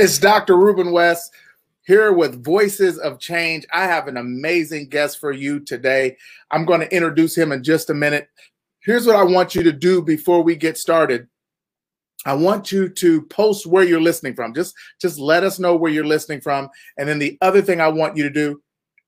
It's Dr. Reuben West here with Voices of Change. I have an amazing guest for you today. I'm going to introduce him in just a minute. Here's what I want you to do before we get started. I want you to post where you're listening from. Just let us know where you're listening from. And then the other thing I want you to do,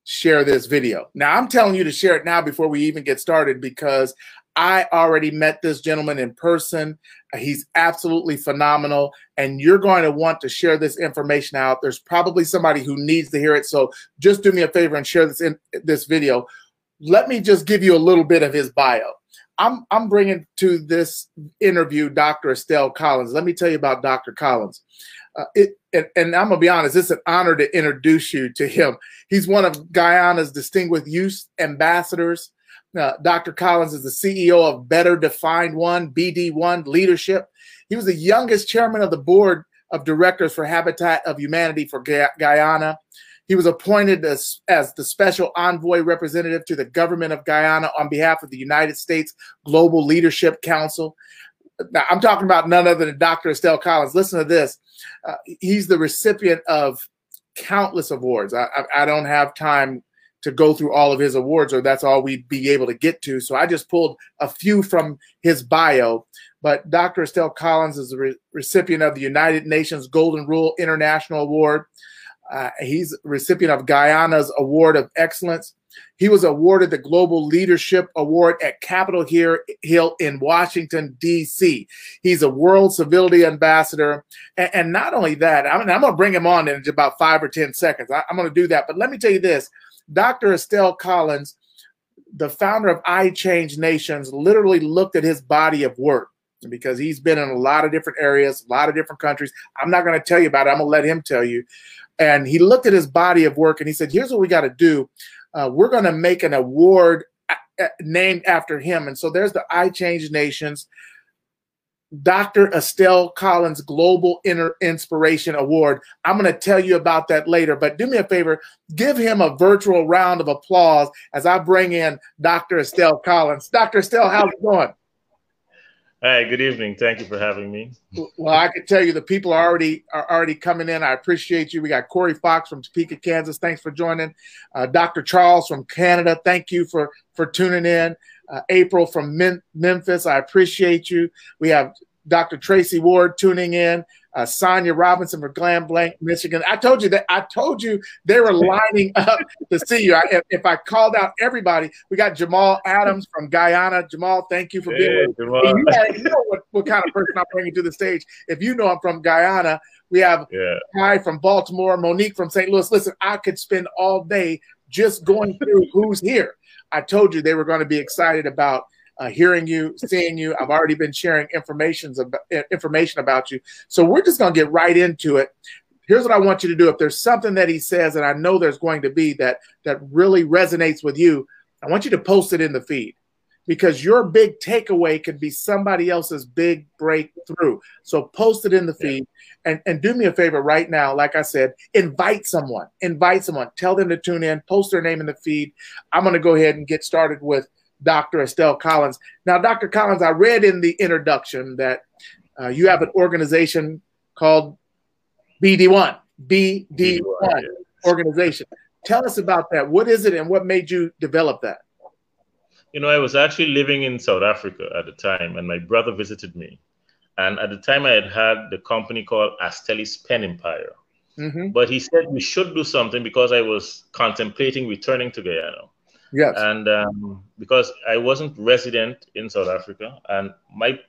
share this video. Now, I'm telling you to share it now before we even get started because I already met this gentleman in person. He's absolutely phenomenal. And you're going to want to share this information out. There's probably somebody who needs to hear it. So just do me a favor and share this video. Let me just give you a little bit of his bio. I'm bringing to this interview Dr. Estelle Collins. Let me tell you about Dr. Collins. And I'm going to be honest, it's an honor to introduce you to him. He's one of Guyana's distinguished youth ambassadors. Dr. Collins is the CEO of Better Defined One, BD1 Leadership. He was the youngest chairman of the board of directors for Habitat for Humanity for Guyana. He was appointed as the special envoy representative to the government of Guyana on behalf of the United States Global Leadership Council. Now, I'm talking about none other than Dr. Estelle Collins. Listen to this. He's the recipient of countless awards. I don't have time to go through all of his awards, or that's all we'd be able to get to. So I just pulled a few from his bio. But Dr. Estelle Collins is a recipient of the United Nations Golden Rule International Award. He's a recipient of Guyana's Award of Excellence. He was awarded the Global Leadership Award at Capitol Hill in Washington, D.C. He's a World Civility Ambassador. And not only that, I'm going to bring him on in about 5 or 10 seconds. I'm going to do that. But let me tell you this. Dr. Estelle Collins, the founder of I Change Nations, literally looked at his body of work because he's been in a lot of different areas, a lot of different countries. I'm not going to tell you about it. I'm going to let him tell you. And he looked at his body of work and he said, here's what we got to do. We're going to make an award named after him. And so there's the I Change Nations Dr. Estelle Collins Global Inner Inspiration Award. I'm going to tell you about that later, but do me a favor, give him a virtual round of applause as I bring in Dr. Estelle Collins. Dr. Estelle, how's it going? Hey, good evening. Thank you for having me. Well, I can tell you the people are already coming in. I appreciate you. We got Corey Fox from Topeka, Kansas. Thanks for joining. Dr. Charles from Canada. Thank you for tuning in. April from Memphis, I appreciate you. We have Dr. Tracy Ward tuning in. Sonya Robinson from Glen Blanc, Michigan. I told you they were lining up to see you. If I called out everybody, we got Jamal Adams from Guyana. Jamal, thank you for being here. You know what kind of person I'm bringing to the stage. If you know I'm from Guyana, we have Ty from Baltimore, Monique from St. Louis. Listen, I could spend all day just going through who's here. I told you they were going to be excited about hearing you, seeing you. I've already been sharing information about you. So we're just going to get right into it. Here's what I want you to do. If there's something that he says, and I know there's going to be that really resonates with you, I want you to post it in the feed because your big takeaway could be somebody else's big breakthrough. So post it in the feed and do me a favor right now. Like I said, invite someone, tell them to tune in, post their name in the feed. I'm going to go ahead and get started with Dr. Estelle Collins. Now, Dr. Collins, I read in the introduction that you have an organization called BD1 organization. Tell us about that. What is it and what made you develop that? You know, I was actually living in South Africa at the time, and my brother visited me. And at the time, I had the company called Estelle's Pen Empire. Mm-hmm. But he said we should do something because I was contemplating returning to Guyana. Yes. And because I wasn't resident in South Africa, and my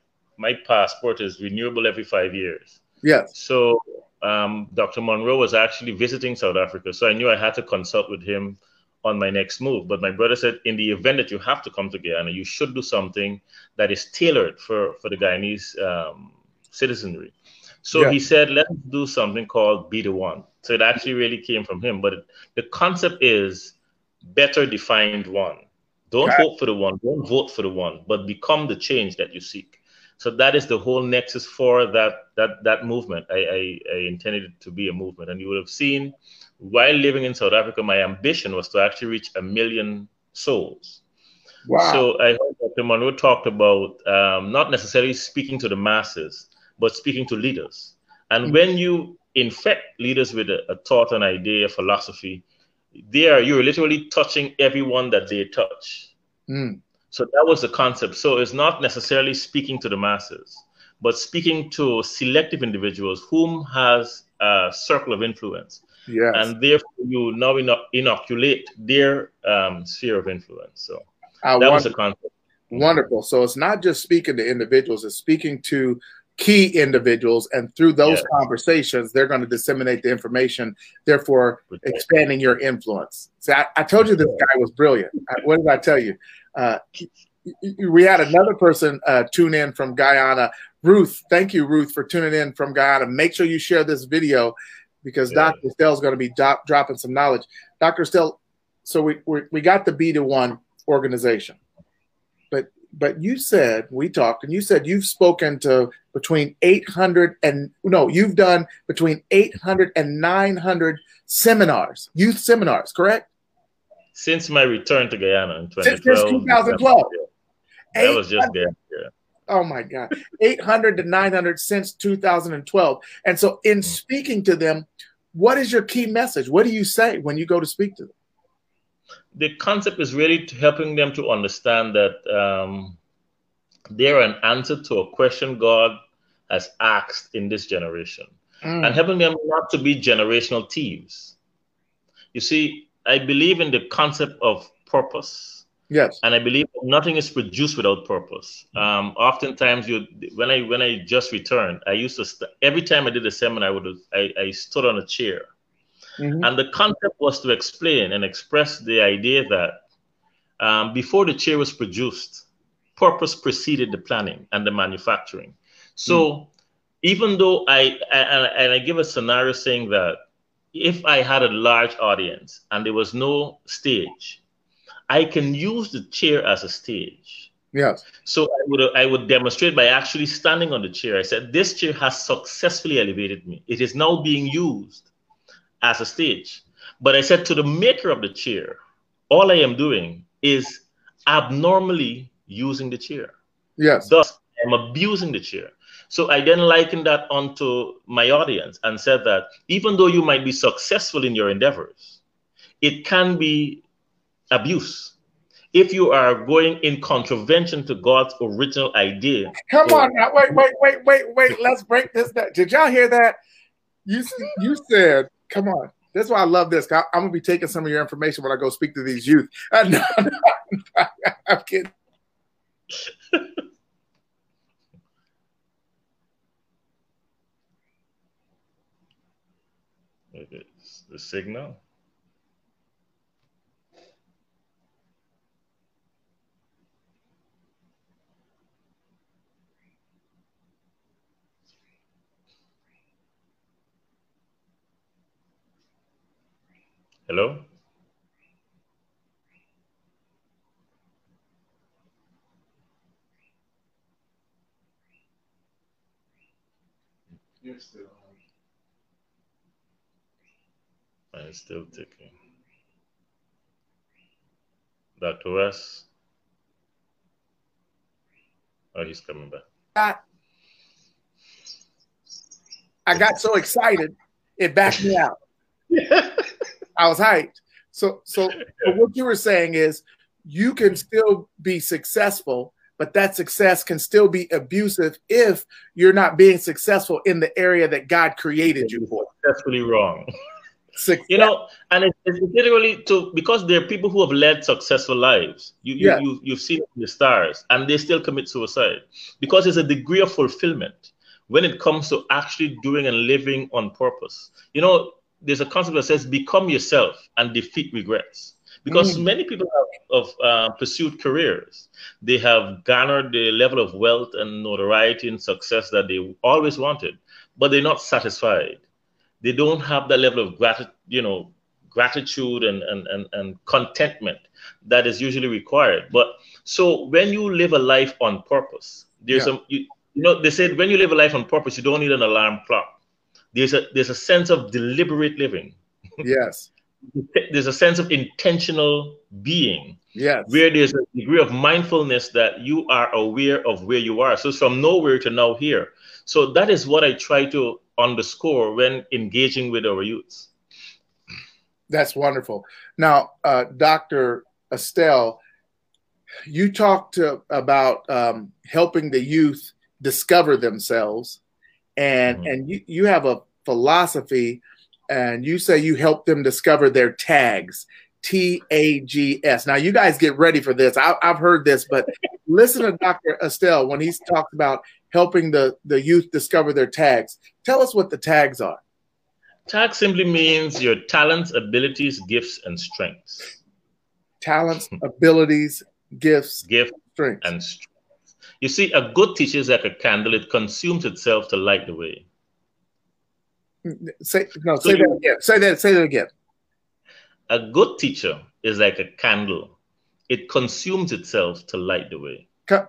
passport is renewable every 5 years. Yes. So Dr. Monroe was actually visiting South Africa, so I knew I had to consult with him on my next move. But my brother said, in the event that you have to come to Guyana, you should do something that is tailored for the Guyanese citizenry. So he said, let's do something called Be The One. So it actually really came from him. But the concept is better defined one. Don't vote for the one, don't vote for the one, but become the change that you seek. So that is the whole nexus for that movement. I intended it to be a movement. And you would have seen, while living in South Africa, my ambition was to actually reach 1 million souls. Wow. So I heard Dr. Monroe talked about not necessarily speaking to the masses, but speaking to leaders. And when you in fact, leaders with a thought, an idea, a philosophy, you're literally touching everyone that they touch. Mm. So that was the concept. So it's not necessarily speaking to the masses, but speaking to selective individuals whom has a circle of influence. Yes. And therefore you now inoculate their sphere of influence. So that was the concept. Wonderful. So it's not just speaking to individuals, it's speaking to key individuals, and through those yes. conversations, they're going to disseminate the information, therefore expanding your influence. So I told you this guy was brilliant. What did I tell you? We had another person tune in from Guyana. Ruth, thank you, Ruth, for tuning in from Guyana. Make sure you share this video because yeah. Dr. Estelle is going to be dropping some knowledge. Dr. Estelle, so we got the BD1 organization, but you said, we talked, and you said you've spoken to between 800 and, no, you've done between 800 and 900 seminars, youth seminars, correct? Since my return to Guyana in 2012. Since 2012. That was just there. Yeah. Oh my God. 800 to 900 since 2012. And so in speaking to them, what is your key message? What do you say when you go to speak to them? The concept is really helping them to understand that they're an answer to a question God has asked in this generation. Mm. And helping them not to be generational thieves. You see, I believe in the concept of purpose. Yes. And I believe nothing is produced without purpose. Oftentimes, when I just returned, I used to, every time I did a seminar, I stood on a chair. Mm-hmm. And the concept was to explain and express the idea that before the chair was produced, purpose preceded the planning and the manufacturing. So even though I give a scenario saying that if I had a large audience and there was no stage, I can use the chair as a stage. Yes. So I would demonstrate by actually standing on the chair. I said, this chair has successfully elevated me. It is now being used as a stage. But I said to the maker of the chair, all I am doing is abnormally using the chair. Yes. Thus, I'm abusing the chair. So I then likened that onto my audience and said that even though you might be successful in your endeavors, it can be abuse if you are going in contravention to God's original idea. Come on now, wait. Let's break this down. Did y'all hear that? You said, come on. That's why I love this. I'm going to be taking some of your information when I go speak to these youth. No, I'm kidding. It's the signal. Hello? You're still on. I'm still ticking. Dr. West. Oh, he's coming back. I got so excited, it backed me out. Yeah. I was hyped. So what you were saying is you can still be successful, but that success can still be abusive if you're not being successful in the area that God created you for. Successfully wrong. Success. You know, and it's literally because there are people who have led successful lives. You've seen the stars, and they still commit suicide because there's a degree of fulfillment when it comes to actually doing and living on purpose. You know, there's a concept that says become yourself and defeat regrets. Because many people have pursued careers. They have garnered the level of wealth and notoriety and success that they always wanted, but they're not satisfied. They don't have that level of gratitude and contentment that is usually required. But so when you live a life on purpose, there's they said when you live a life on purpose, you don't need an alarm clock. There's a sense of deliberate living. Yes. There's a sense of intentional being. Yes. Where there's a degree of mindfulness that you are aware of where you are. So it's from nowhere to now here. So that is what I try to underscore when engaging with our youth. That's wonderful. Now, Dr. Estelle, you talked about helping the youth discover themselves, and mm-hmm. and you have a philosophy, and you say you help them discover their tags, TAGS. Now, you guys get ready for this. I've heard this, but listen to Dr. Estelle when he's talked about helping the youth discover their tags. Tell us what the tags are. Tag simply means your talents, abilities, gifts, and strengths. Talents, abilities, gifts, strengths. And strengths. You see, a good teacher is like a candle. It consumes itself to light the way. Say that again. A good teacher is like a candle. It consumes itself to light the way.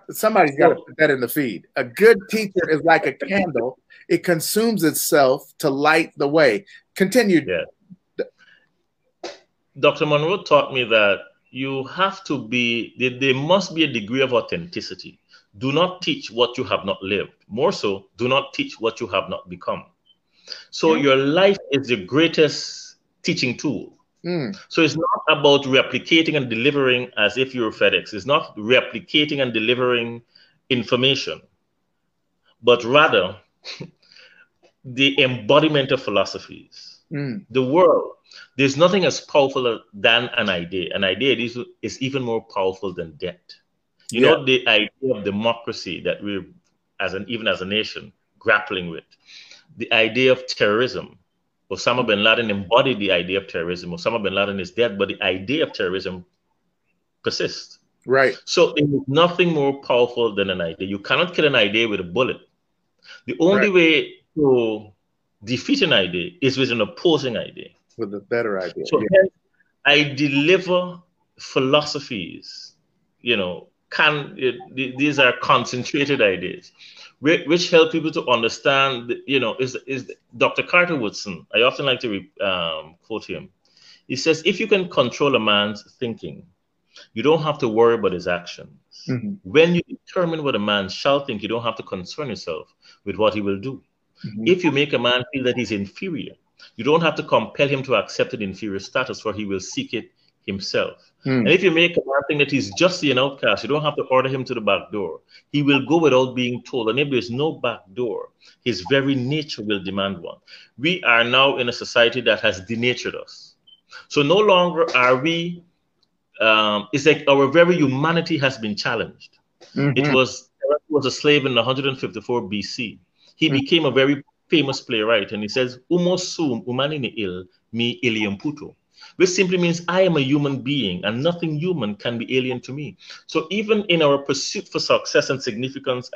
Somebody's got to put that in the feed. A good teacher is like a candle. It consumes itself to light the way. Continue. Yeah. Dr. Monroe taught me that you have to be, there must be a degree of authenticity. Do not teach what you have not lived. More so, do not teach what you have not become. So your life is the greatest teaching tool. Mm. So it's not about replicating and delivering as if you're FedEx. It's not replicating and delivering information, but rather the embodiment of philosophies. Mm. The world, there's nothing as powerful than an idea. An idea is even more powerful than death. You know, the idea of democracy that we're, even as a nation, grappling with. The idea of terrorism. Osama bin Laden embodied the idea of terrorism. Osama bin Laden is dead, but the idea of terrorism persists. Right. So there is nothing more powerful than an idea. You cannot kill an idea with a bullet. The only way to defeat an idea is with an opposing idea. With a better idea. So I deliver philosophies, these are concentrated ideas, which help people to understand, is Dr. Carter Woodson. I often like to quote him. He says, if you can control a man's thinking, you don't have to worry about his actions. Mm-hmm. When you determine what a man shall think, you don't have to concern yourself with what he will do. Mm-hmm. If you make a man feel that he's inferior, you don't have to compel him to accept an inferior status, for he will seek it himself. Mm. And if you make a man think that he's justly an outcast, you don't have to order him to the back door. He will go without being told. And if there's no back door, his very nature will demand one. We are now in a society that has denatured us. So no longer are we, it's like our very humanity has been challenged. Mm-hmm. It was a slave in 154 BC. He became a very famous playwright, and he says, Umo sum umanine il mi ilium puto. Which simply means I am a human being and nothing human can be alien to me. So even in our pursuit for success and significance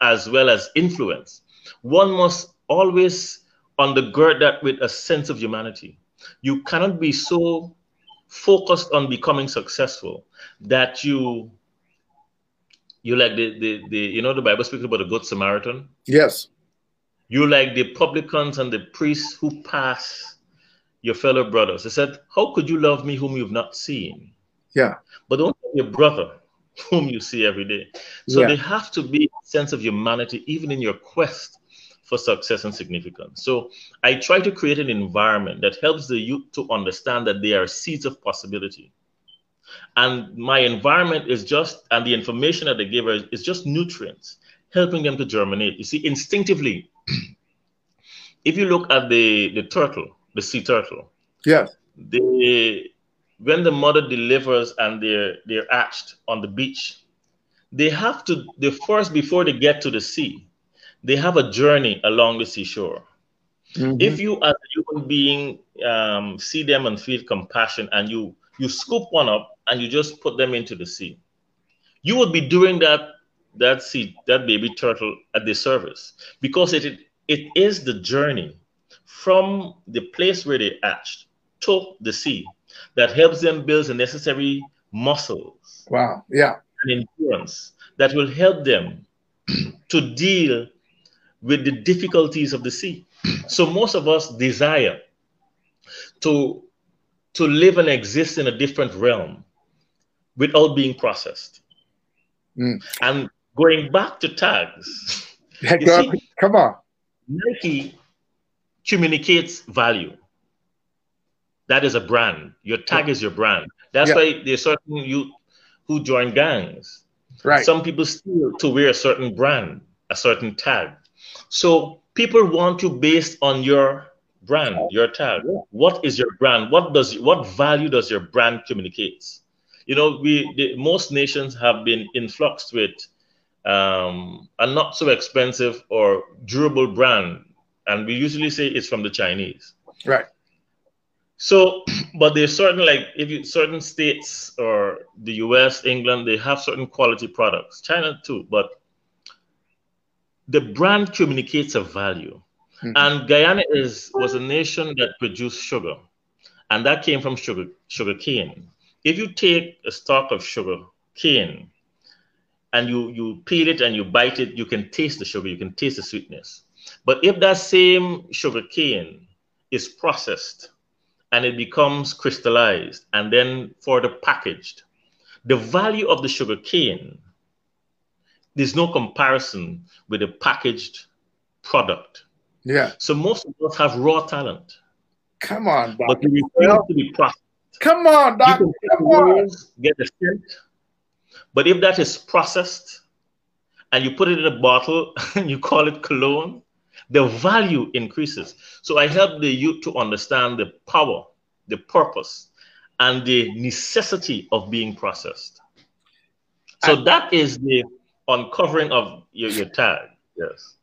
as well as influence, one must always undergird that with a sense of humanity. You cannot be so focused on becoming successful that you like the Bible speaks about a good Samaritan. Yes. You like the publicans and the priests who pass your fellow brothers. They said, how could you love me whom you've not seen? Yeah. But don't love your brother whom you see every day. So there have to be a sense of humanity, even in your quest for success and significance. So I try to create an environment that helps the youth to understand that they are seeds of possibility. And my environment is just, and the information that they give us is just nutrients, helping them to germinate. You see, instinctively, if you look at the turtle, the sea turtle. Yes. When the mother delivers and they're hatched on the beach, before they get to the sea, they have a journey along the seashore. Mm-hmm. If you as a human being see them and feel compassion and you scoop one up and you just put them into the sea, you would be doing that baby turtle a disservice, because it is the journey from the place where they hatched to the sea that helps them build the necessary muscles. Wow. Yeah. And endurance that will help them to deal with the difficulties of the sea. So most of us desire to live and exist in a different realm without being processed. Mm. And going back to tags. Come on. Nike communicates value. That is a brand. Your tag is your brand. That's why there's certain youth who join gangs. Right. Some people still to wear a certain brand, a certain tag. So people want you based on your brand, your tag. Yeah. What is your brand? What value does your brand communicate? You know, most nations have been influxed with a not so expensive or durable brand, and we usually say it's from the Chinese. Right. So, but there's certain, like, if you, certain states or the US, England, they have certain quality products. China too, but the brand communicates a value. Mm-hmm. And Guyana was a nation that produced sugar, and that came from sugar cane. If you take a stalk of sugar cane and you peel it and you bite it, you can taste the sugar, you can taste the sweetness. But if that same sugar cane is processed and it becomes crystallized and then further packaged, the value of the sugar cane, there's no comparison with the packaged product. Yeah. So most of us have raw talent. Come on, Doc. But we refuse to be processed. Come on, Doc. Come on. Get the scent. But if that is processed and you put it in a bottle and you call it cologne, the value increases. So I help the youth to understand the power, the purpose, and the necessity of being processed. So that is the uncovering of your tag. Yes.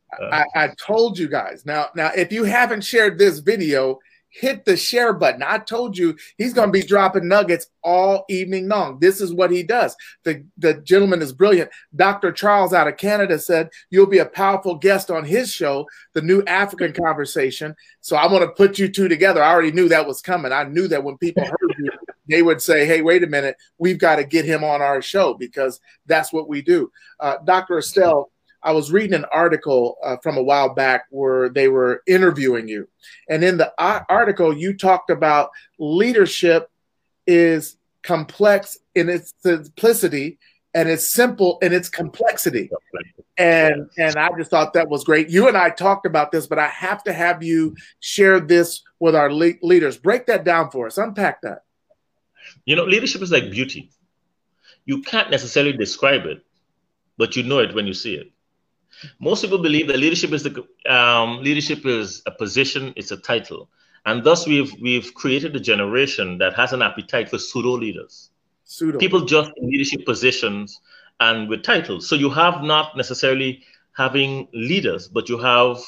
I told you guys. Now, if you haven't shared this video, hit the share button. I told you he's going to be dropping nuggets all evening long. This is what he does. The gentleman is brilliant. Dr. Charles out of Canada said you'll be a powerful guest on his show, The New African Conversation. So I want to put you two together. I already knew that was coming. I knew that when people heard you, they would say, hey, wait a minute, we've got to get him on our show, because that's what we do. Dr. Estelle, I was reading an article from a while back where they were interviewing you. And in the article, you talked about leadership is complex in its simplicity, and it's simple in its complexity. And I just thought that was great. You and I talked about this, but I have to have you share this with our leaders. Break that down for us. Unpack that. You know, leadership is like beauty. You can't necessarily describe it, but you know it when you see it. Most people believe that leadership is a position, it's a title, and thus we've created a generation that has an appetite for pseudo leaders. People just in leadership positions and with titles. So you have not necessarily having leaders, but you have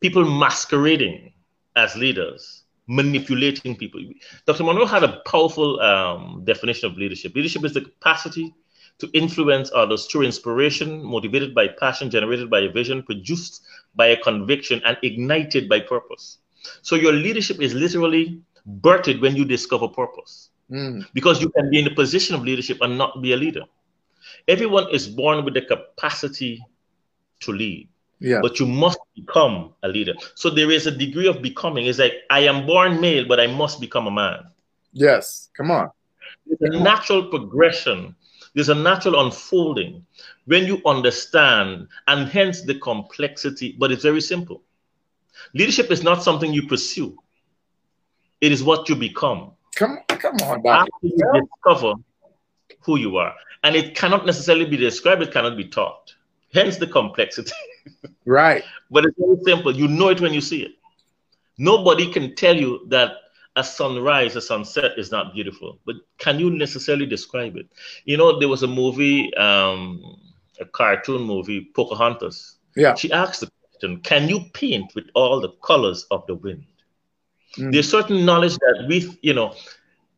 people masquerading as leaders, manipulating people. Dr. Monroe had a powerful definition of leadership. Leadership is the capacity to influence others through inspiration, motivated by passion, generated by a vision, produced by a conviction, and ignited by purpose. So your leadership is literally birthed when you discover purpose. Mm. Because you can be in the position of leadership and not be a leader. Everyone is born with the capacity to lead, but you must become a leader. So there is a degree of becoming. It's like, I am born male, but I must become a man. Yes, come on. It's a natural progression. There's a natural unfolding when you understand, and hence the complexity, but it's very simple. Leadership is not something you pursue. It is what you become. Come on, Dr. After you discover who you are. And it cannot necessarily be described. It cannot be taught. Hence the complexity. Right. But it's very simple. You know it when you see it. Nobody can tell you that a sunrise, a sunset is not beautiful, but can you necessarily describe it? You know, there was a movie, a cartoon movie, Pocahontas. Yeah. She asked the question, can you paint with all the colors of the wind? Mm. There's certain knowledge that we, you know,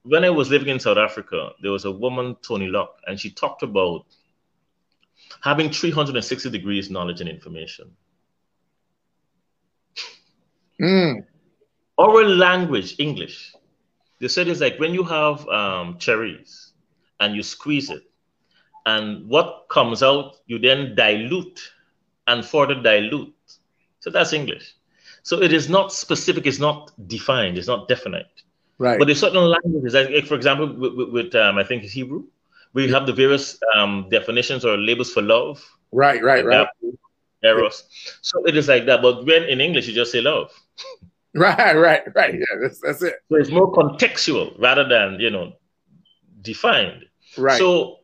when I was living in South Africa, there was a woman, Tony Locke, and she talked about having 360 degrees knowledge and information. Mm. Oral language, English. They said it's like when you have cherries and you squeeze it, and what comes out, you then dilute and further dilute. So that's English. So it is not specific. It's not defined. It's not definite. Right. But there's certain languages, like, for example, with I think it's Hebrew, we have the various definitions or labels for love. Right. Eros. So it is like that. But when in English, you just say love. Right. Yeah, that's it. So it's more contextual rather than, defined. Right. So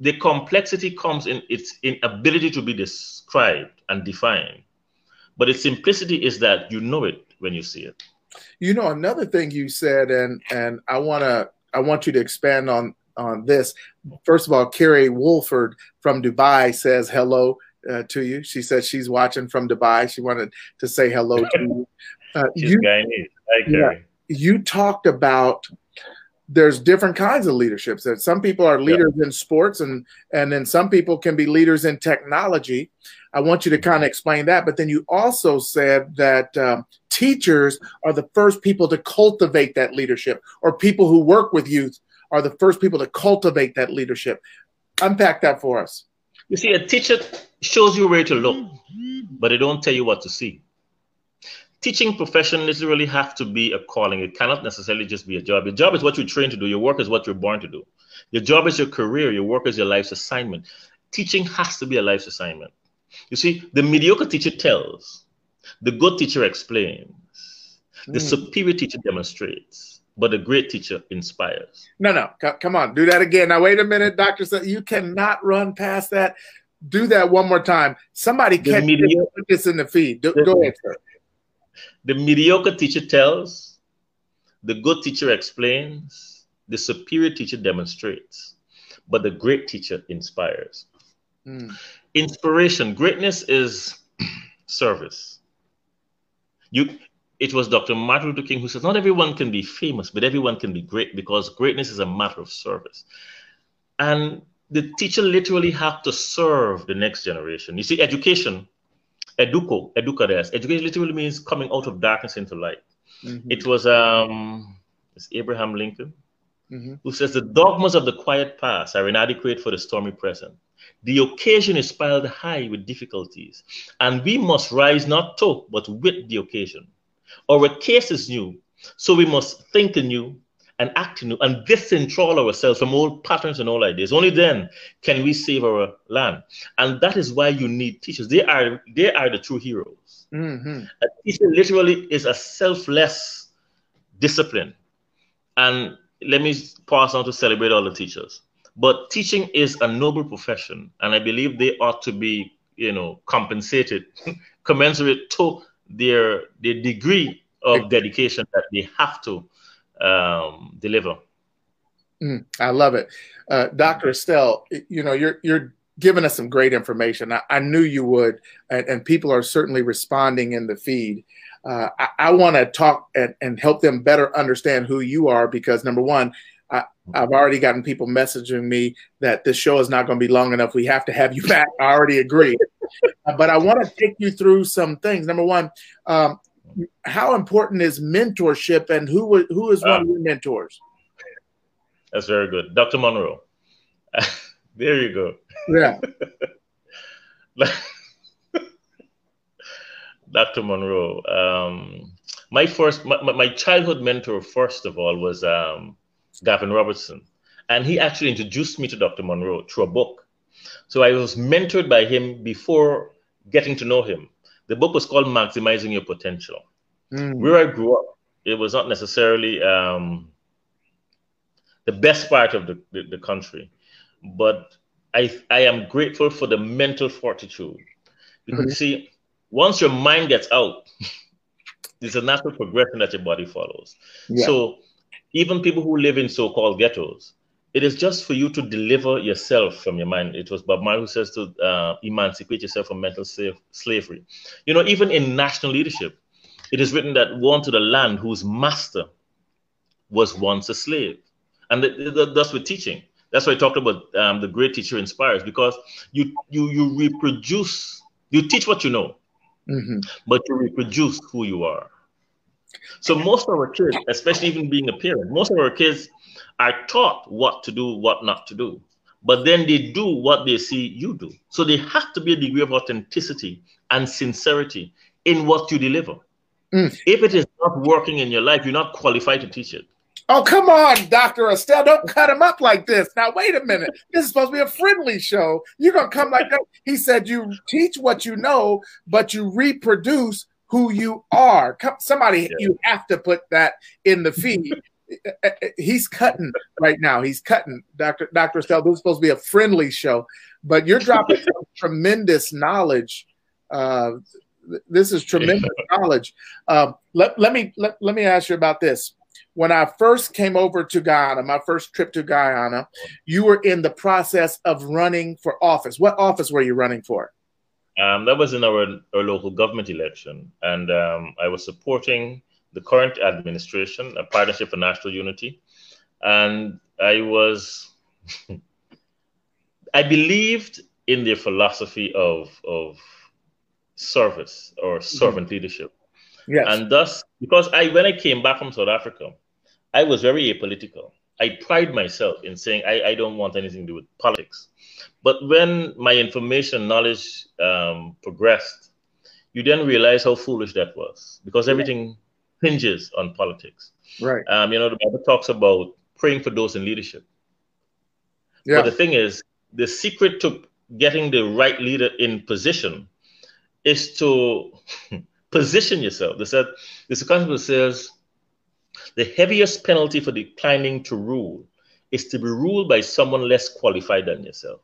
the complexity comes in its inability to be described and defined. But its simplicity is that you know it when you see it. Another thing you said, and I want you to expand on this. First of all, Kerry Wolford from Dubai says hello to you. She said she's watching from Dubai. She wanted to say hello to you. She's Guyanese. Hi, Kerry. Yeah, you talked about there's different kinds of leaderships. That some people are leaders in sports, and then some people can be leaders in technology. I want you to kind of explain that. But then you also said that teachers are the first people to cultivate that leadership, or people who work with youth are the first people to cultivate that leadership. Unpack that for us. You see, a teacher shows you where to look, but they don't tell you what to see. Teaching profession doesn't really have to be a calling. It cannot necessarily just be a job. Your job is what you're trained to do. Your work is what you're born to do. Your job is your career. Your work is your life's assignment. Teaching has to be a life's assignment. You see, the mediocre teacher tells, the good teacher explains, the superior teacher demonstrates, but the great teacher inspires. Come on, do that again. Now, wait a minute, Dr. Seth, you cannot run past that. Do that one more time. Somebody catch this in the feed. Go ahead, sir. The mediocre teacher tells, the good teacher explains, the superior teacher demonstrates, but the great teacher inspires. Inspiration. Greatness is service. It was Dr. Martin Luther King who says, not everyone can be famous, but everyone can be great, because greatness is a matter of service. And the teacher literally have to serve the next generation. You see, education, education literally means coming out of darkness into light. It was it's Abraham Lincoln who says, the dogmas of the quiet past are inadequate for the stormy present. The occasion is piled high with difficulties, and we must rise not to, but with the occasion. Our case is new, so we must think anew and act anew and disenthral ourselves from old patterns and old ideas. Only then can we save our land. And that is why you need teachers. They are the true heroes. A teacher literally is a selfless discipline. And let me pass on to celebrate all the teachers. But teaching is a noble profession, and I believe they ought to be, compensated, commensurate to their degree of dedication that they have to deliver. I love it. Dr. Estelle, you're giving us some great information. I knew you would, and people are certainly responding in the feed. I want to talk and help them better understand who you are, because number one, I've already gotten people messaging me that this show is not going to be long enough. We have to have you back. I already agree. But I want to take you through some things. Number one, how important is mentorship, and who is one of your mentors? That's very good. Dr. Monroe. There you go. Yeah. Dr. Monroe. My childhood mentor, first of all, was Gavin Robertson, and he actually introduced me to Dr. Monroe through a book. So I was mentored by him before getting to know him. The book was called Maximizing Your Potential. Where I grew up, it was not necessarily the best part of the country, but I am grateful for the mental fortitude, because you see, once your mind gets out, there's a natural progression that your body follows. Yeah. So even people who live in so-called ghettos, it is just for you to deliver yourself from your mind. It was Bob Marley who says to emancipate yourself from mental slavery. Even in national leadership, it is written that one to the land whose master was once a slave. And that's with teaching. That's why I talked about the great teacher inspires, because you reproduce, you teach what you know, but you reproduce who you are. So most of our kids, especially even being a parent, most of our kids are taught what to do, what not to do. But then they do what they see you do. So there has to be a degree of authenticity and sincerity in what you deliver. If it is not working in your life, you're not qualified to teach it. Oh, come on, Dr. Estelle. Don't cut him up like this. Now, wait a minute. This is supposed to be a friendly show. You're going to come like that. He said you teach what you know, but you reproduce who you are. Somebody, you have to put that in the feed. He's cutting right now. He's cutting. Dr. Estelle, this is supposed to be a friendly show, but you're dropping some tremendous knowledge. This is tremendous knowledge. Let me ask you about this. When I first came over to Guyana, my first trip to Guyana, you were in the process of running for office. What office were you running for? That was in our local government election. And I was supporting the current administration, a Partnership for National Unity. And I was, I believed in their philosophy of service or servant leadership. Yes. And thus, because when I came back from South Africa, I was very apolitical. I pride myself in saying I don't want anything to do with politics. But when my information knowledge progressed, you then realize how foolish that was, because everything hinges on politics. Right. The Bible talks about praying for those in leadership. Yeah. But the thing is, the secret to getting the right leader in position is to position yourself. There's a concept that says the heaviest penalty for declining to rule is to be ruled by someone less qualified than yourself.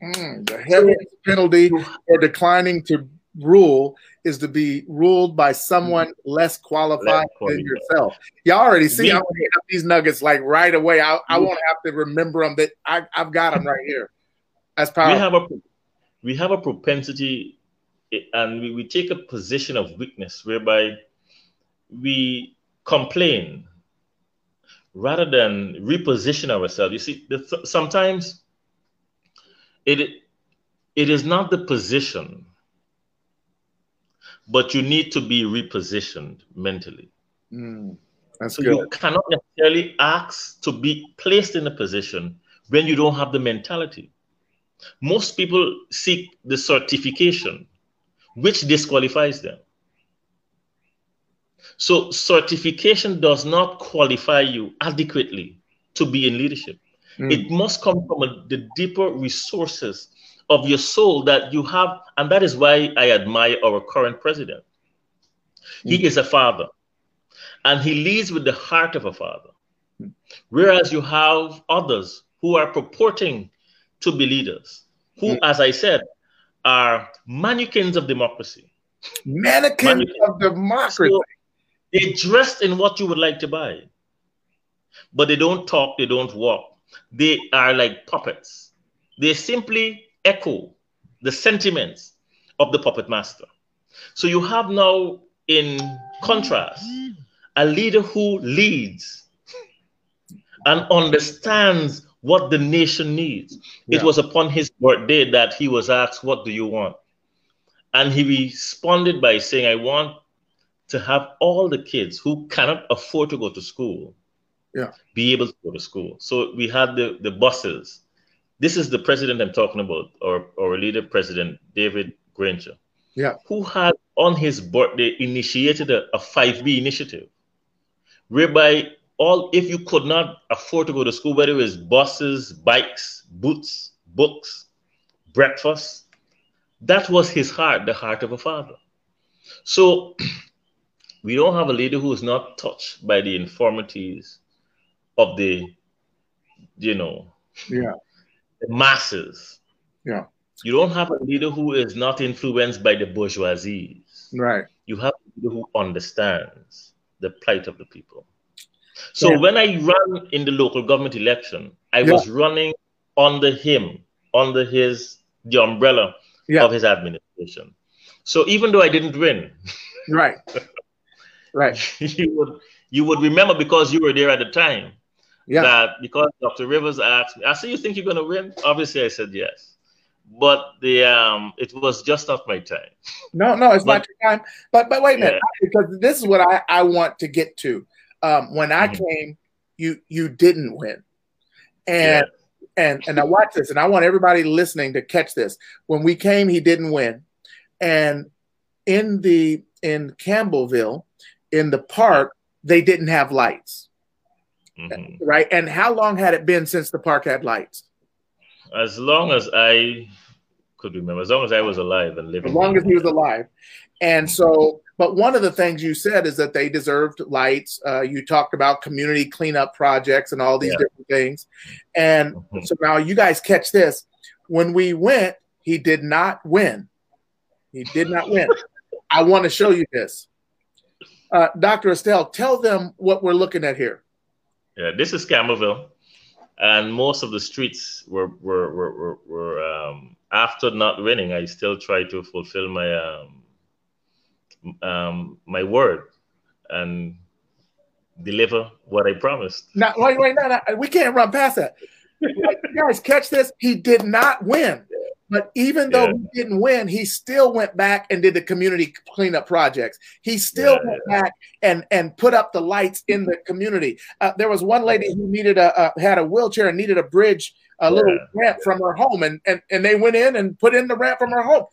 The heaviest penalty for declining to rule is to be ruled by someone less qualified than yourself. You already see, I want to have these nuggets like right away. I won't have to remember them. That I've got them right here. That's powerful. We have a propensity, and we take a position of weakness whereby we complain rather than reposition ourselves. You see, sometimes it is not the position, but you need to be repositioned mentally. That's so good. You cannot necessarily ask to be placed in a position when you don't have the mentality. Most people seek the certification, which disqualifies them. So certification does not qualify you adequately to be in leadership. It must come from the deeper resources of your soul that you have. And that is why I admire our current president. He is a father, and he leads with the heart of a father. Whereas you have others who are purporting to be leaders, who, as I said, are mannequins of democracy. So they're dressed in what you would like to buy, but they don't talk, they don't walk. They are like puppets. They simply echo the sentiments of the puppet master. So you have now, in contrast, a leader who leads and understands what the nation needs. Yeah. It was upon his birthday that he was asked, "What do you want?" And he responded by saying, "I want to have all the kids who cannot afford to go to school be able to go to school." So we had the buses. This is the president I'm talking about, or leader president, David Granger, who had on his birthday initiated a 5B initiative, whereby if you could not afford to go to school, whether it was buses, bikes, boots, books, breakfast, that was his heart, the heart of a father. So we don't have a leader who is not touched by the infirmities of the masses. Yeah. You don't have a leader who is not influenced by the bourgeoisie. Right. You have a leader who understands the plight of the people. So when I ran in the local government election, I was running under the umbrella of his administration. So even though I didn't win, you would remember, because you were there at the time, that because Dr. Rivers asked me, I said, "You think you're going to win?" Obviously, I said yes, but it was just not my time. No, it's not your time. But wait a minute, because this is what I want to get to. When I came, you didn't win. And now watch this, and I want everybody listening to catch this. When we came, he didn't win. And in Campbellville, in the park, they didn't have lights. Mm-hmm. Right? And how long had it been since the park had lights? As long as I could remember, as long as I was alive and living. As long as he was alive. And so, but one of the things you said is that they deserved lights. You talked about community cleanup projects and all these different things. And so now you guys catch this. When we went, he did not win. He did not win. I want to show you this. Dr. Estelle, tell them what we're looking at here. Yeah, this is Camerville. And most of the streets were after not winning, I still try to fulfill my my word and deliver what I promised. Now, wait, we can't run past that. Like, you guys catch this? He did not win. But even though he didn't win, he still went back and did the community cleanup projects. He still went back and put up the lights in the community. There was one lady who needed had a wheelchair and needed a bridge, a little ramp from her home, and they went in and put in the ramp from her home.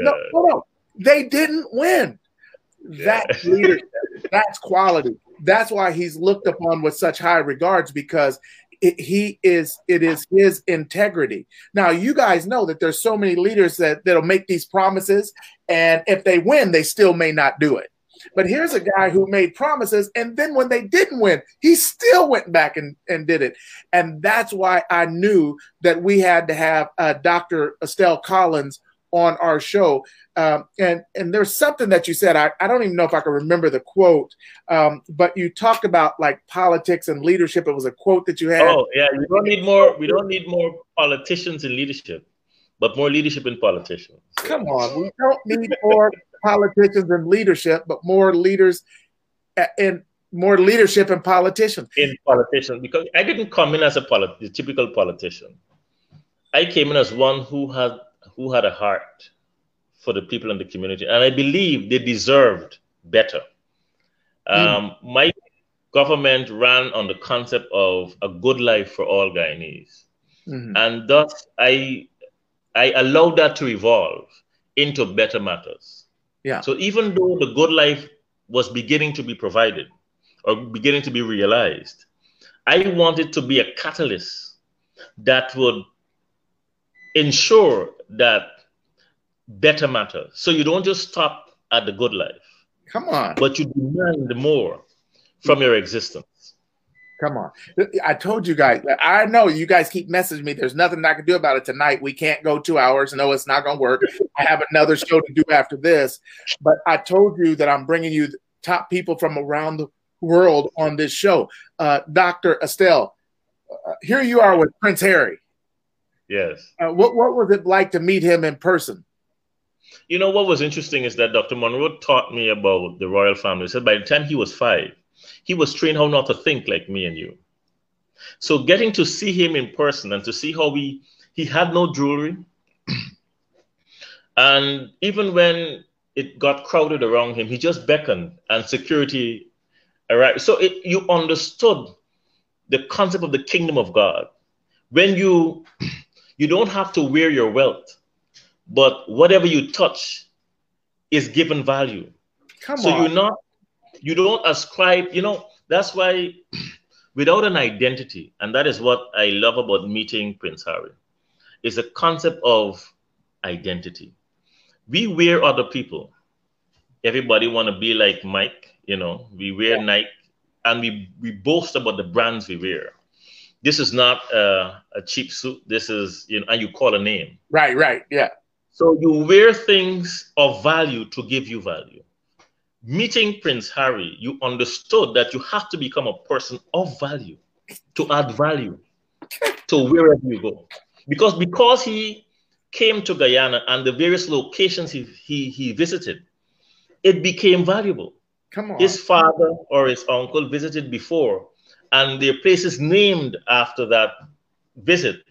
No, they didn't win. That's leadership. That's quality. That's why he's looked upon with such high regards, because it is his integrity. Now, you guys know that there's so many leaders that'll make these promises, and if they win, they still may not do it. But here's a guy who made promises, and then when they didn't win, he still went back and did it. And that's why I knew that we had to have Dr. Estelle Collins on our show. And there's something that you said, I don't even know if I can remember the quote, but you talked about like politics and leadership. It was a quote that you had. Oh yeah, we don't need more politicians in leadership, but more leadership in politicians. Come on, we don't need more politicians in leadership, but more leaders and more leadership in politicians. In politicians, because I didn't come in as a typical politician. I came in as one who had a heart for the people in the community. And I believe they deserved better. My government ran on the concept of a good life for all Guyanese. And thus I allowed that to evolve into better matters. Yeah. So even though the good life was beginning to be provided or beginning to be realized, I wanted to be a catalyst that would ensure that better matters. So you don't just stop at the good life. Come on. But you demand more from your existence. Come on. I told you guys. I know you guys keep messaging me. There's nothing I can do about it tonight. We can't go 2 hours. No, it's not going to work. I have another show to do after this. But I told you that I'm bringing you top people from around the world on this show. Dr. Estelle, here you are with Prince Harry. Yes. What was it like to meet him in person? You know, what was interesting is that Dr. Monroe taught me about the royal family. He said by the time he was 5, he was trained how not to think like me and you. So getting to see him in person and to see how he had no jewelry. And even when it got crowded around him, he just beckoned and security arrived. So you understood the concept of the kingdom of God. When you don't have to wear your wealth, but whatever you touch is given value. Come on. You don't ascribe, you know, that's why without an identity, and that is what I love about meeting Prince Harry, is the concept of identity. We wear other people. Everybody want to be like Mike, you know, we wear Nike, and we boast about the brands we wear. This is not a cheap suit. This is, you know, and you call a name. Right, yeah. So you wear things of value to give you value. Meeting Prince Harry, you understood that you have to become a person of value, to add value to wherever you go. Because he came to Guyana and the various locations he visited, it became valuable. Come on. His father or his uncle visited before, and their places named after that visit,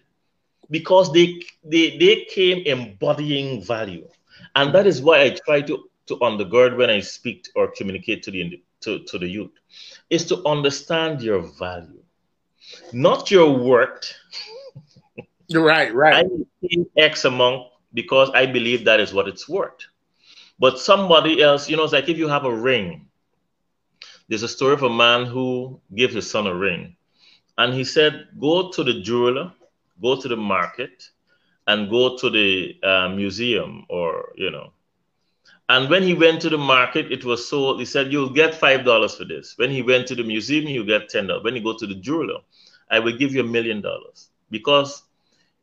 because they came embodying value. And that is why I try to undergird when I speak or communicate to the youth, is to understand your value, not your worth. Right. I pay X amount because I believe that is what it's worth. But somebody else, you know, it's like if you have a ring. There's a story of a man who gave his son a ring. And he said, go to the jeweler, go to the market, and go to the museum, or, you know. And when he went to the market, it was sold. He said, you'll get $5 for this. When he went to the museum, you'll get $10. When you go to the jeweler, I will give you $1 million, because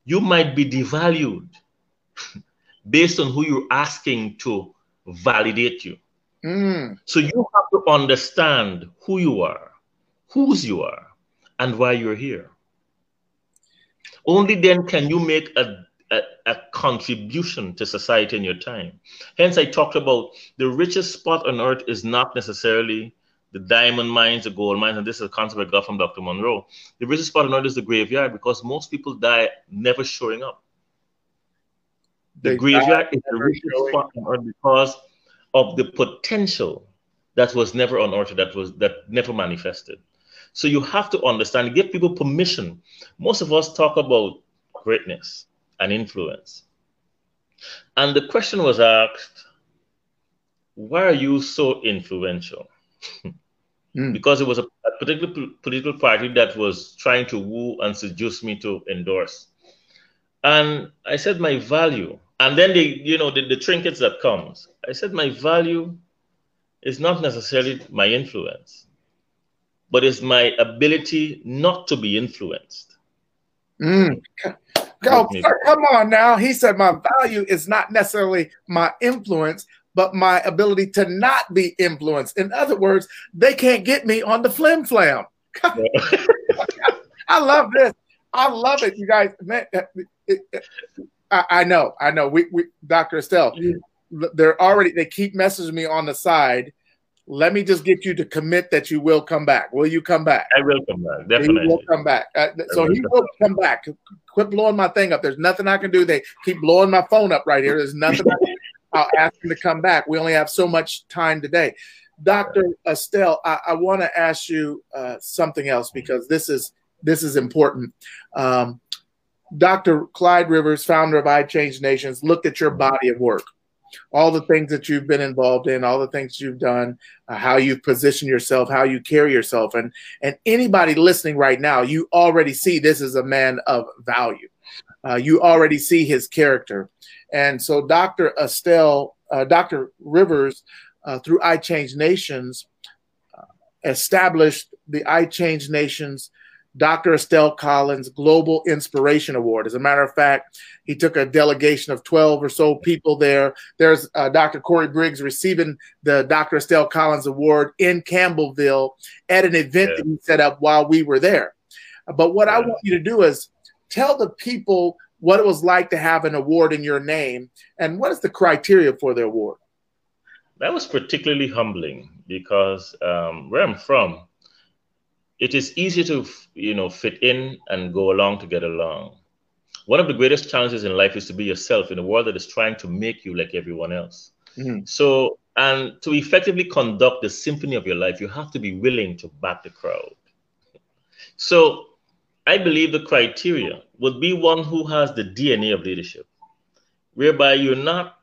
you might be devalued based on who you're asking to validate you. Mm. So you have to understand who you are, whose you are, and why you're here. Only then can you make a contribution to society in your time. Hence, I talked about the richest spot on earth is not necessarily the diamond mines, the gold mines, and this is a concept I got from Dr. Monroe. The richest spot on earth is the graveyard, because most people die never showing up. The graveyard is the richest spot on earth because of the potential that was never unearthed, that never manifested. So you have to understand, give people permission. Most of us talk about greatness and influence. And the question was asked, why are you so influential? Because it was a particular political party that was trying to woo and seduce me to endorse. And I said my value. And then they, you know, the trinkets that comes. I said my value is not necessarily my influence, but it's my ability not to be influenced. Mm. Oh, sir, come on now. He said my value is not necessarily my influence, but my ability to not be influenced. In other words, they can't get me on the flim flam. I love this. I love it, you guys. Man, I know, I know. We Dr. Estelle, they're already, they keep messaging me on the side. Let me just get you to commit that you will come back. Will you come back? I will come back, definitely. He will come back. So he will come back. Quit blowing my thing up. There's nothing I can do. They keep blowing my phone up right here. There's nothing I can do. I'll ask him to come back. We only have so much time today. Dr. Estelle, I want to ask you something else, because this is important. Dr. Clyde Rivers, founder of I Change Nations, looked at your body of work, all the things that you've been involved in, all the things you've done, how you position yourself, how you carry yourself. And anybody listening right now, you already see this is a man of value. You already see his character. And so Dr. Estelle, Dr. Rivers, through I Change Nations, established the I Change Nations Dr. Estelle Collins Global Inspiration Award. As a matter of fact, he took a delegation of 12 or so people there. There's Dr. Corey Briggs receiving the Dr. Estelle Collins Award in Campbellville at an event that he set up while we were there. But what I want you to do is tell the people what it was like to have an award in your name, and what is the criteria for the award? That was particularly humbling, because where I'm from, it is easy to, you know, fit in and go along to get along. One of the greatest challenges in life is to be yourself in a world that is trying to make you like everyone else. Mm-hmm. So, and to effectively conduct the symphony of your life, you have to be willing to back the crowd. So I believe the criteria would be one who has the DNA of leadership, whereby you're not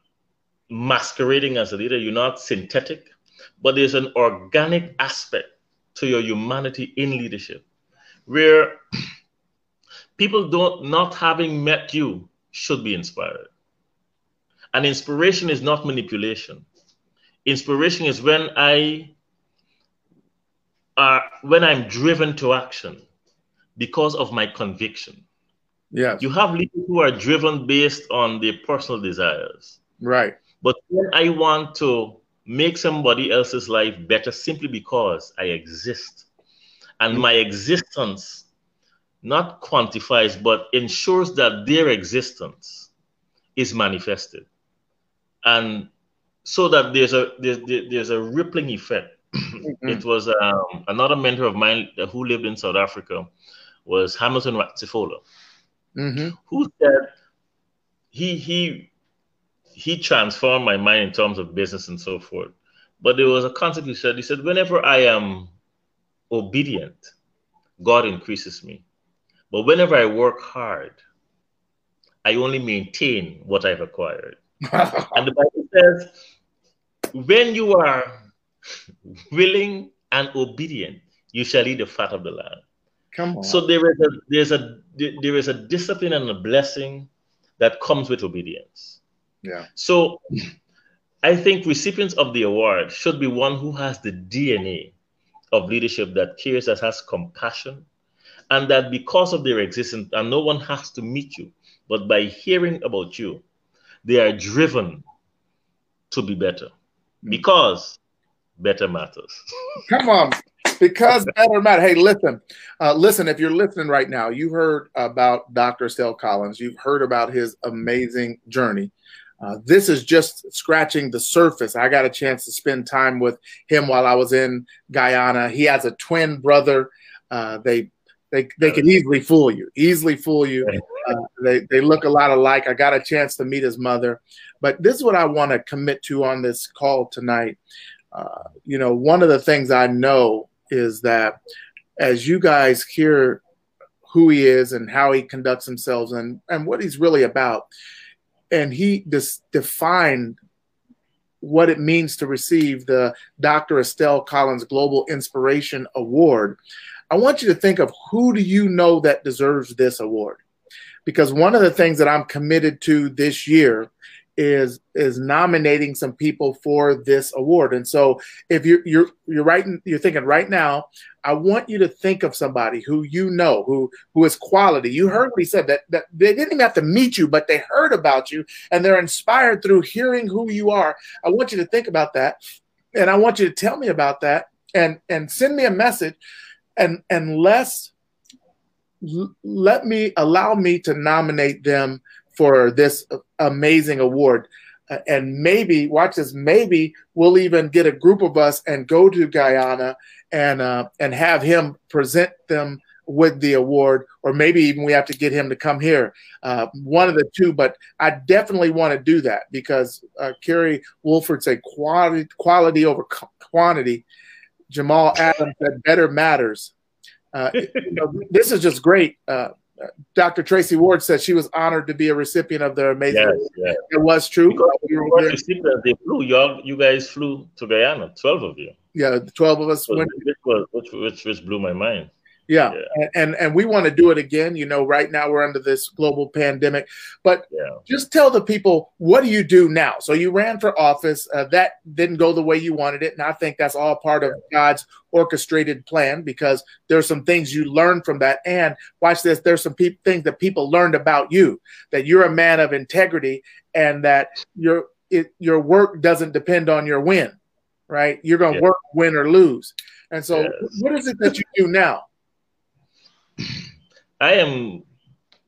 masquerading as a leader, you're not synthetic, but there's an organic aspect to your humanity in leadership, where people not having met you should be inspired. And inspiration is not manipulation. Inspiration is when I'm driven to action because of my conviction. Yeah, you have leaders who are driven based on their personal desires. Right. But when I want to make somebody else's life better simply because I exist, and my existence not quantifies, but ensures that their existence is manifested. And so that there's a rippling effect. Mm-hmm. It was another mentor of mine who lived in South Africa was Hamilton Ratsifola, mm-hmm. who said he transformed my mind in terms of business and so forth. But there was a concept he said, whenever I am obedient, God increases me. But whenever I work hard, I only maintain what I've acquired. And the Bible says, when you are willing and obedient, you shall eat the fat of the land. Come on. So there is a discipline and a blessing that comes with obedience. Yeah. So I think recipients of the award should be one who has the DNA of leadership that cares, that has compassion, and that because of their existence, and no one has to meet you, but by hearing about you, they are driven to be better, because better matters. Come on, because better matters. Hey, listen, if you're listening right now, you heard about Dr. Estelle Collins. You've heard about his amazing journey. This is just scratching the surface. I got a chance to spend time with him while I was in Guyana. He has a twin brother. They can easily fool you. They look a lot alike. I got a chance to meet his mother. But this is what I want to commit to on this call tonight. You know, one of the things I know is that as you guys hear who he is and how he conducts himself and what he's really about, and he defined what it means to receive the Dr. Estelle Collins Global Inspiration Award, I want you to think of who do you know that deserves this award? Because one of the things that I'm committed to this year is nominating some people for this award. And so if you're thinking right now, I want you to think of somebody who you know, who is quality. You heard what he said, that they didn't even have to meet you, but they heard about you and they're inspired through hearing who you are. I want you to think about that. And I want you to tell me about that and send me a message and allow me to nominate them for this amazing award. And maybe, watch this, maybe we'll even get a group of us and go to Guyana and have him present them with the award, or maybe even we have to get him to come here, one of the two. But I definitely want to do that because Kerry Wolford said quality over quantity. Jamal Adams said better matters. You know, this is just great. Dr. Tracy Ward said she was honored to be a recipient of the amazing. Yes. It was true. You guys flew to Guyana, 12 of you. Yeah, 12 of us. Which blew my mind. Yeah, yeah. And we want to do it again. You know, right now we're under this global pandemic. But just tell the people, what do you do now? So you ran for office. That didn't go the way you wanted it. And I think that's all part of God's orchestrated plan, because there's some things you learned from that. And watch this, there's some things that people learned about you, that you're a man of integrity and that your work doesn't depend on your win, right? You're going to work, win or lose. And so what is it that you do now? I am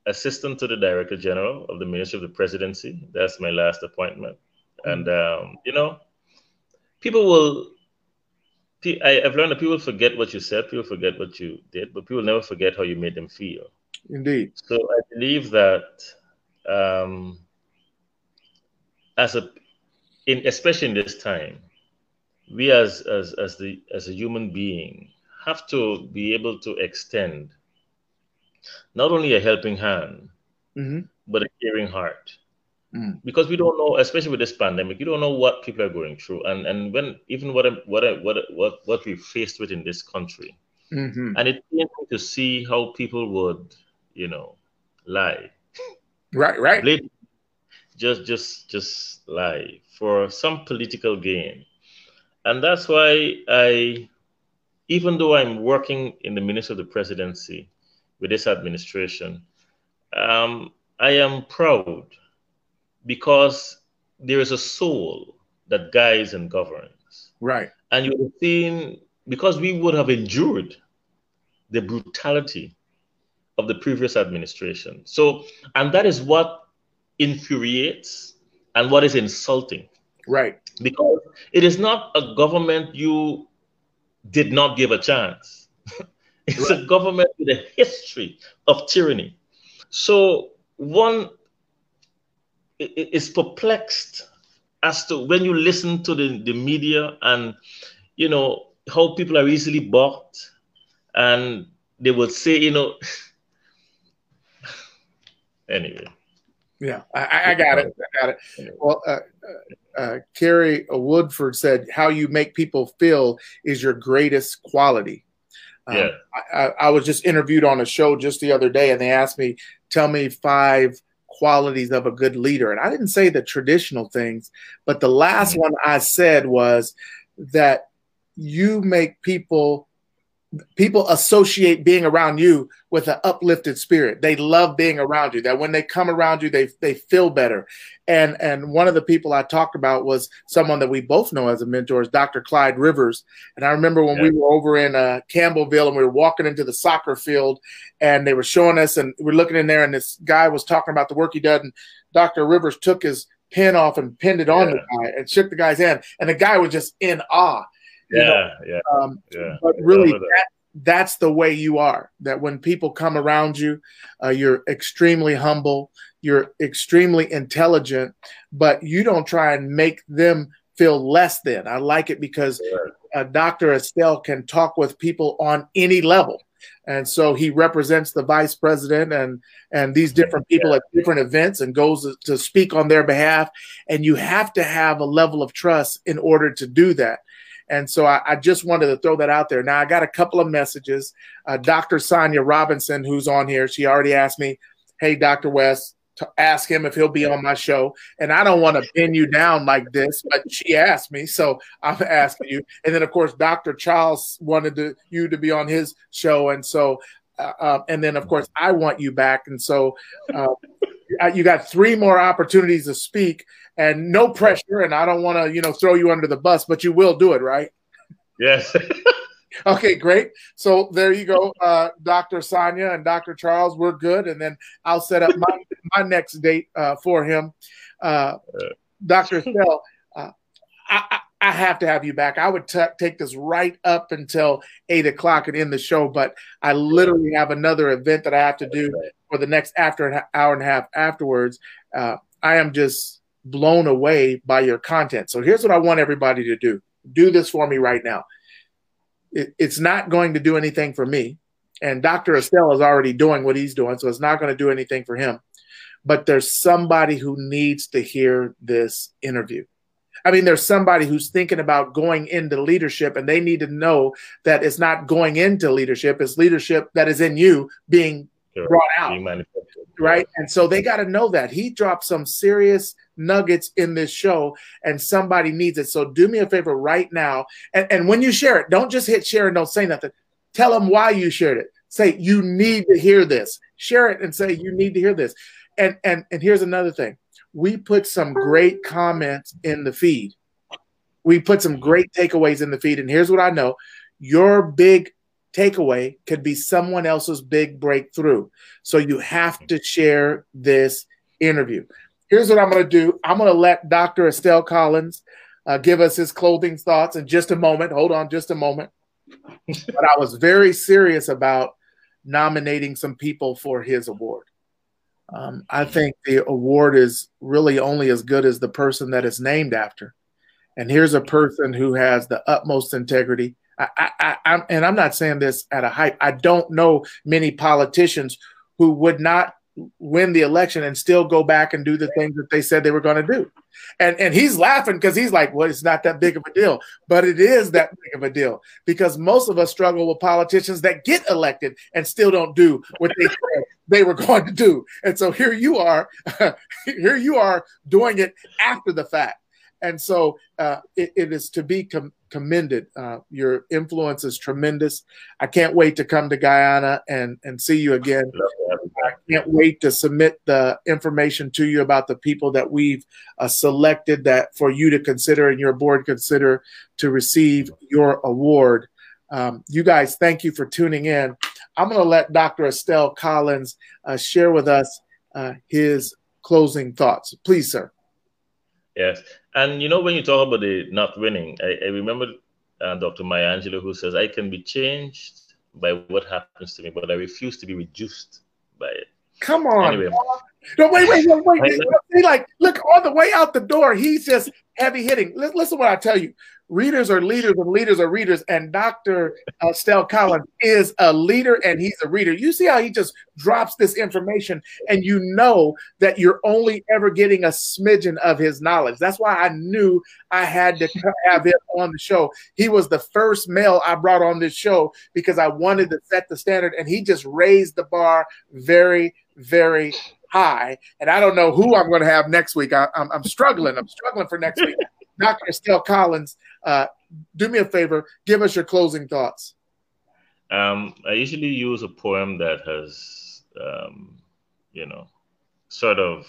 assistant to the Director General of the Ministry of the Presidency. That's my last appointment. And, you know, I've learned that people forget what you said, people forget what you did, but people never forget how you made them feel. Indeed. So I believe that especially in this time, we as a human being have to be able to extend not only a helping hand, but a caring heart. Because we don't know, especially with this pandemic, you don't know what people are going through, and when even what we're faced with in this country, and it's interesting to see how people would, you know, lie, right, just lie for some political gain, and that's why I, even though I'm working in the Ministry of the Presidency with this administration, I am proud because there is a soul that guides and governs. Right. And you have seen, because we would have endured the brutality of the previous administration. So, and that is what infuriates and what is insulting. Right. Because it is not a government you did not give a chance. It's a government with a history of tyranny. So one is perplexed as to when you listen to the media and, you know, how people are easily bought, and they will say, you know, anyway. Yeah, I got it. Well, Kerry Woodford said, how you make people feel is your greatest quality. I was just interviewed on a show just the other day, and they asked me, tell me five qualities of a good leader. And I didn't say the traditional things, but the last one I said was that you make people associate being around you with an uplifted spirit. They love being around you, that when they come around you, they feel better. And one of the people I talked about was someone that we both know as a mentor is Dr. Clyde Rivers. And I remember when we were over in Campbellville and we were walking into the soccer field and they were showing us and we're looking in there and this guy was talking about the work he did. And Dr. Rivers took his pen off and pinned it on the guy and shook the guy's hand. And the guy was just in awe. But really, that's the way you are, that when people come around you, you're extremely humble, you're extremely intelligent, but you don't try and make them feel less than. I like it because Dr. Estelle can talk with people on any level. And so he represents the vice president and these different people at different events and goes to speak on their behalf. And you have to have a level of trust in order to do that. And so I just wanted to throw that out there. Now, I got a couple of messages. Dr. Sonya Robinson, who's on here, she already asked me, hey, Dr. West, to ask him if he'll be on my show. And I don't want to pin you down like this, but she asked me, so I'm asking you. And then, of course, Dr. Charles wanted you to be on his show. And so, and then, of course, I want you back. And so you got three more opportunities to speak. And no pressure, and I don't want to, throw you under the bus, but you will do it, right? Yes. Okay, great. So there you go, Dr. Sonya and Dr. Charles. We're good, and then I'll set up my next date for him. Dr. Estelle, I have to have you back. I would take this right up until 8 o'clock and end the show, but I literally have another event that I have to do for the next hour and a half afterwards. I am just blown away by your content. So here's what I want everybody to do. Do this for me right now. It's not going to do anything for me. And Dr. Estelle is already doing what he's doing, so it's not going to do anything for him. But there's somebody who needs to hear this interview. I mean, there's somebody who's thinking about going into leadership, and they need to know that it's not going into leadership, it's leadership that is in you being brought out. Right. And so they got to know that he dropped some serious nuggets in this show and somebody needs it. So do me a favor right now. And when you share it, don't just hit share and don't say nothing. Tell them why you shared it. Say, you need to hear this. Share it and say, you need to hear this. And here's another thing. We put some great comments in the feed. We put some great takeaways in the feed. And here's what I know. Your big takeaway could be someone else's big breakthrough. So you have to share this interview. Here's what I'm going to do. I'm going to let Dr. Estelle Collins give us his clothing thoughts in just a moment. Hold on just a moment. But I was very serious about nominating some people for his award. I think the award is really only as good as the person that it's named after. And here's a person who has the utmost integrity. I'm not saying this at a hype. I don't know many politicians who would not win the election and still go back and do the things that they said they were going to do. And he's laughing because he's like, well, it's not that big of a deal. But it is that big of a deal because most of us struggle with politicians that get elected and still don't do what they said they were going to do. And so here you are doing it after the fact. And so it is to be commended. Your influence is tremendous. I can't wait to come to Guyana and see you again. I can't wait to submit the information to you about the people that we've selected that for you to consider and your board consider to receive your award. You guys, thank you for tuning in. I'm going to let Dr. Estelle Collins share with us his closing thoughts. Please, sir. Yes. And, when you talk about the not winning, I remember Dr. Maya Angelou, who says, I can be changed by what happens to me, but I refuse to be reduced by it. Come on. Anyway. No, wait. Like, look, all the way out the door, he's just heavy hitting. Listen what I tell you. Readers are leaders and leaders are readers. And Dr. Estelle Collins is a leader and he's a reader. You see how he just drops this information and you know that you're only ever getting a smidgen of his knowledge. That's why I knew I had to have him on the show. He was the first male I brought on this show because I wanted to set the standard and he just raised the bar very, very high, and I don't know who I'm going to have next week. I'm struggling for next week. Dr. Estelle Collins, do me a favor. Give us your closing thoughts. I usually use a poem that has, sort of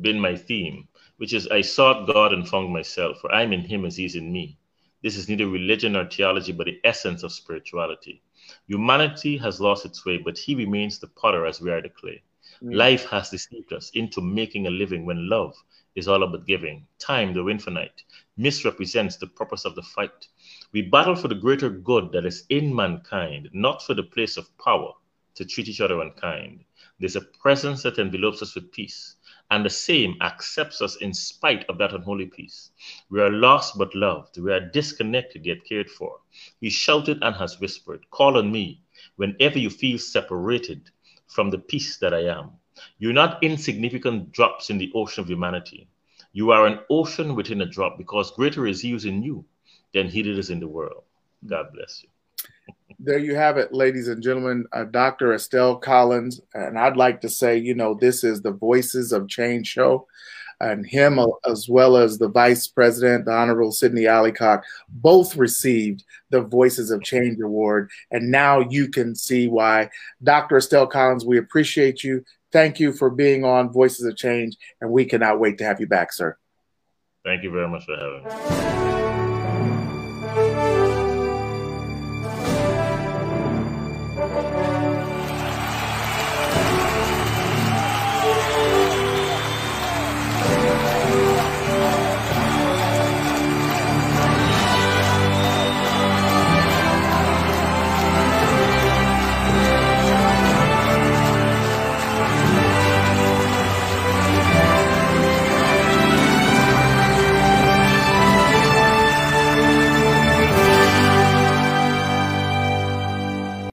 been my theme, which is, I sought God and found myself, for I'm in him as he's in me. This is neither religion nor theology, but the essence of spirituality. Humanity has lost its way, but he remains the potter as we are the clay. Mm-hmm. Life has deceived us into making a living when love is all about giving. Time, though infinite, misrepresents the purpose of the fight. We battle for the greater good that is in mankind, not for the place of power to treat each other unkind. There's a presence that envelopes us with peace, and the same accepts us in spite of that unholy peace. We are lost but loved. We are disconnected yet cared for. He shouted and has whispered, call on me whenever you feel separated from the peace that I am. You're not insignificant drops in the ocean of humanity. You are an ocean within a drop, because greater is he who's in you than he that is in the world. God bless you. There you have it, ladies and gentlemen, Dr. Estelle Collins. And I'd like to say, this is the Voices of Change show, and him as well as the Vice President, the Honorable Sidney Allycock, both received the Voices of Change Award. And now you can see why. Dr. Estelle Collins, we appreciate you. Thank you for being on Voices of Change, and we cannot wait to have you back, sir. Thank you very much for having me.